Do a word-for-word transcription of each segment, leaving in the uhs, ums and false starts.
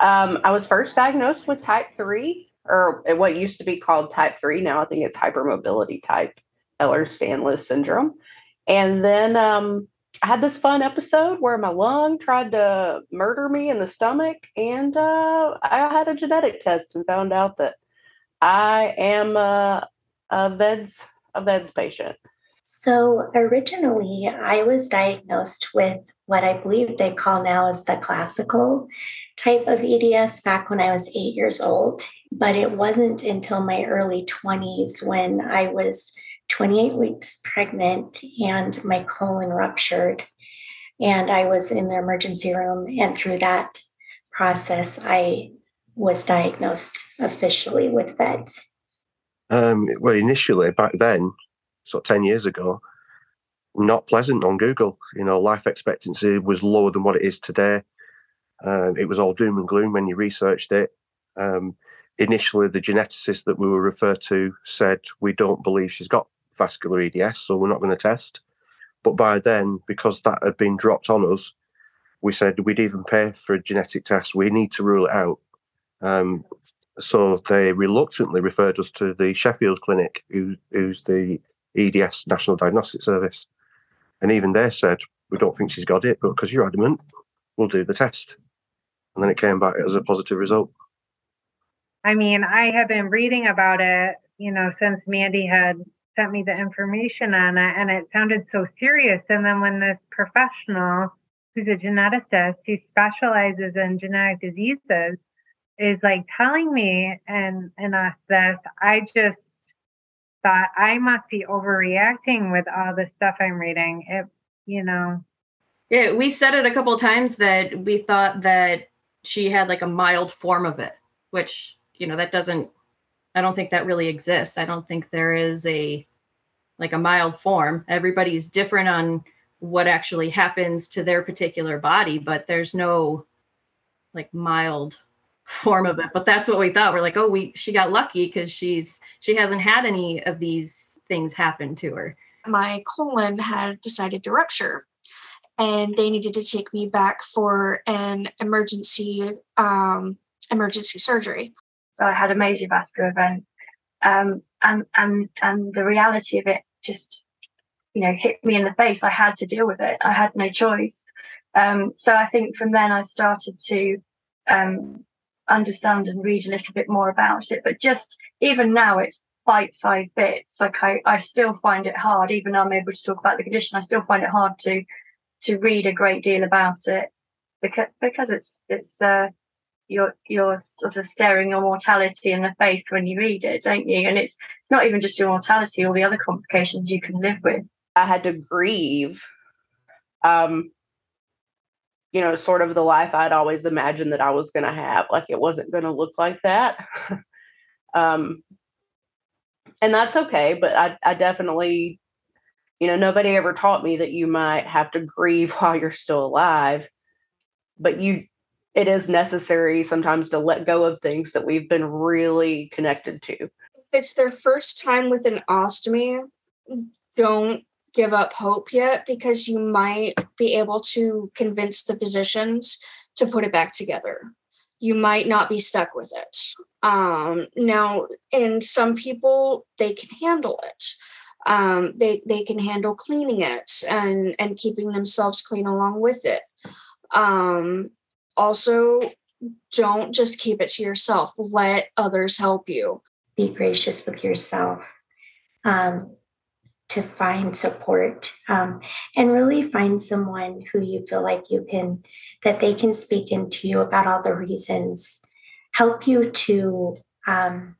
Um, I was first diagnosed with type three, or what used to be called type three. Now I think it's hypermobility type, Ehlers-Danlos syndrome. And then um, I had this fun episode where my lung tried to murder me in the stomach. And uh, I had a genetic test and found out that I am a, a V E D S, a V E D S patient. So originally I was diagnosed with what I believe they call now as the classical type of E D S back when I was eight years old, but it wasn't until my early twenties when I was twenty-eight weeks pregnant and my colon ruptured and I was in the emergency room. And through that process, I was diagnosed officially with V E D S. Um, well, initially back then, so ten years ago, not pleasant on Google. You know, life expectancy was lower than what it is today. Uh, it was all doom and gloom when you researched it. Um, initially, the geneticist that we were referred to said, we don't believe she's got vascular E D S, so we're not going to test. But by then, because that had been dropped on us, we said we'd even pay for a genetic test. We need to rule it out. Um, so they reluctantly referred us to the Sheffield Clinic, who, who's the E D S National Diagnostic Service. And even they said, we don't think she's got it, but because you're adamant, we'll do the test. And then it came back as a positive result. I mean, I have been reading about it, you know, since Mandy had sent me the information on it, and it sounded so serious. And then when this professional, who's a geneticist, who specializes in genetic diseases, is like telling me and, and us this, I just thought I must be overreacting with all the stuff I'm reading. It, you know. Yeah, we said it a couple of times that we thought that she had like a mild form of it, which, you know, that doesn't, I don't think that really exists. I don't think there is a, like a mild form. Everybody's different on what actually happens to their particular body, but there's no like mild form of it. But that's what we thought. We're like, oh, we, she got lucky because she's, she hasn't had any of these things happen to her. My colon had decided to rupture. And they needed to take me back for an emergency um, emergency surgery. So I had a major vascular event, um, and and and the reality of it just, you know, hit me in the face. I had to deal with it. I had no choice. Um, so I think from then I started to um, understand and read a little bit more about it. But just even now, it's bite-sized bits. Like I, I still find it hard. Even though I'm able to talk about the condition, I still find it hard to. to read a great deal about it because because it's it's uh, you're you're sort of staring your mortality in the face when you read it, don't you? And it's it's not even just your mortality, all the other complications you can live with. I had to grieve, um, you know, sort of the life I'd always imagined that I was going to have. Like it wasn't going to look like that, um, and that's okay. But I I definitely. You know, nobody ever taught me that you might have to grieve while you're still alive, but you, it is necessary sometimes to let go of things that we've been really connected to. If it's their first time with an ostomy, don't give up hope yet because you might be able to convince the physicians to put it back together. You might not be stuck with it. Um, now, in some people, they can handle it. Um, they, they can handle cleaning it and, and keeping themselves clean along with it. Um, also, don't just keep it to yourself. Let others help you. Be gracious with yourself um, to find support um, and really find someone who you feel like you can, that they can speak into you about all the reasons, help you to um,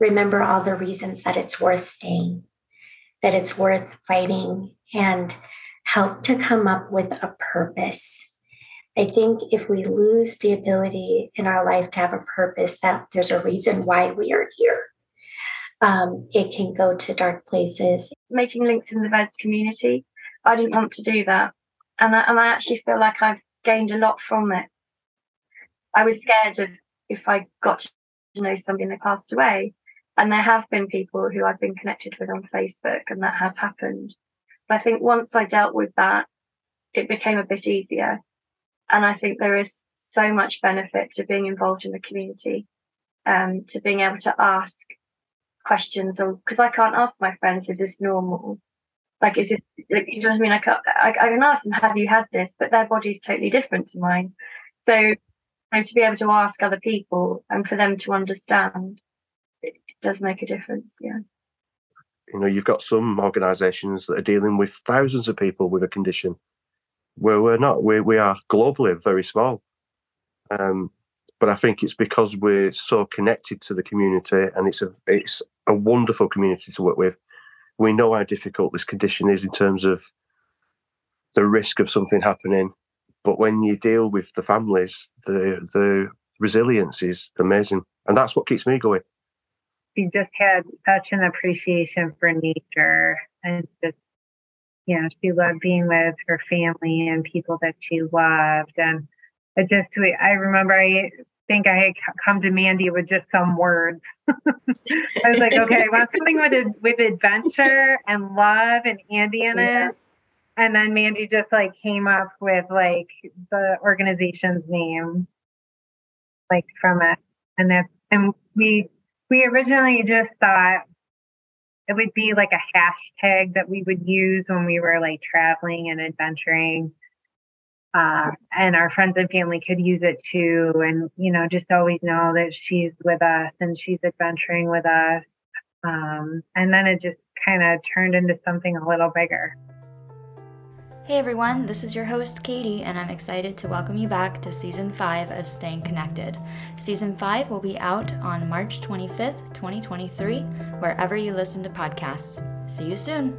remember all the reasons that it's worth staying. That it's worth fighting and help to come up with a purpose. I think if we lose the ability in our life to have a purpose, that there's a reason why we are here, um, it can go to dark places. Making links in the V E D S community, I didn't want to do that. And I, and I actually feel like I've gained a lot from it. I was scared of if I got to know somebody that passed away. And there have been people who I've been connected with on Facebook, and that has happened. But I think once I dealt with that, it became a bit easier. And I think there is so much benefit to being involved in the community, um, to being able to ask questions, or because I can't ask my friends, is this normal? Like, is this, like, you know what I mean? I can't, I, I can ask them, have you had this? But their body's totally different to mine. So, you know, to be able to ask other people and for them to understand, it, it does make a difference, yeah. You know, you've got some organisations that are dealing with thousands of people with a condition. Where we're not, we we are globally very small, um, but I think it's because we're so connected to the community, and it's a it's a wonderful community to work with. We know how difficult this condition is in terms of the risk of something happening, but when you deal with the families, the the resilience is amazing, and that's what keeps me going. You just had such an appreciation for nature, and just. You know, she loved being with her family and people that she loved. And it just, I remember, I think I had come to Mandy with just some words. I was like, okay, I want something with with adventure and love and Andy in it. And then Mandy just like came up with like the organization's name, like from it. And that's, and we, we originally just thought, it would be like a hashtag that we would use when we were like traveling and adventuring. Uh, and our friends and family could use it too. And, you know, just always know that she's with us and she's adventuring with us. Um, and then it just kind of turned into something a little bigger. Hey everyone, this is your host Katie, and I'm excited to welcome you back to Season five of Staying Connected. Season five will be out on March twenty-fifth, twenty twenty-three, wherever you listen to podcasts. See you soon!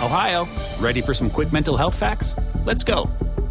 Ohio, ready for some quick mental health facts? Let's go!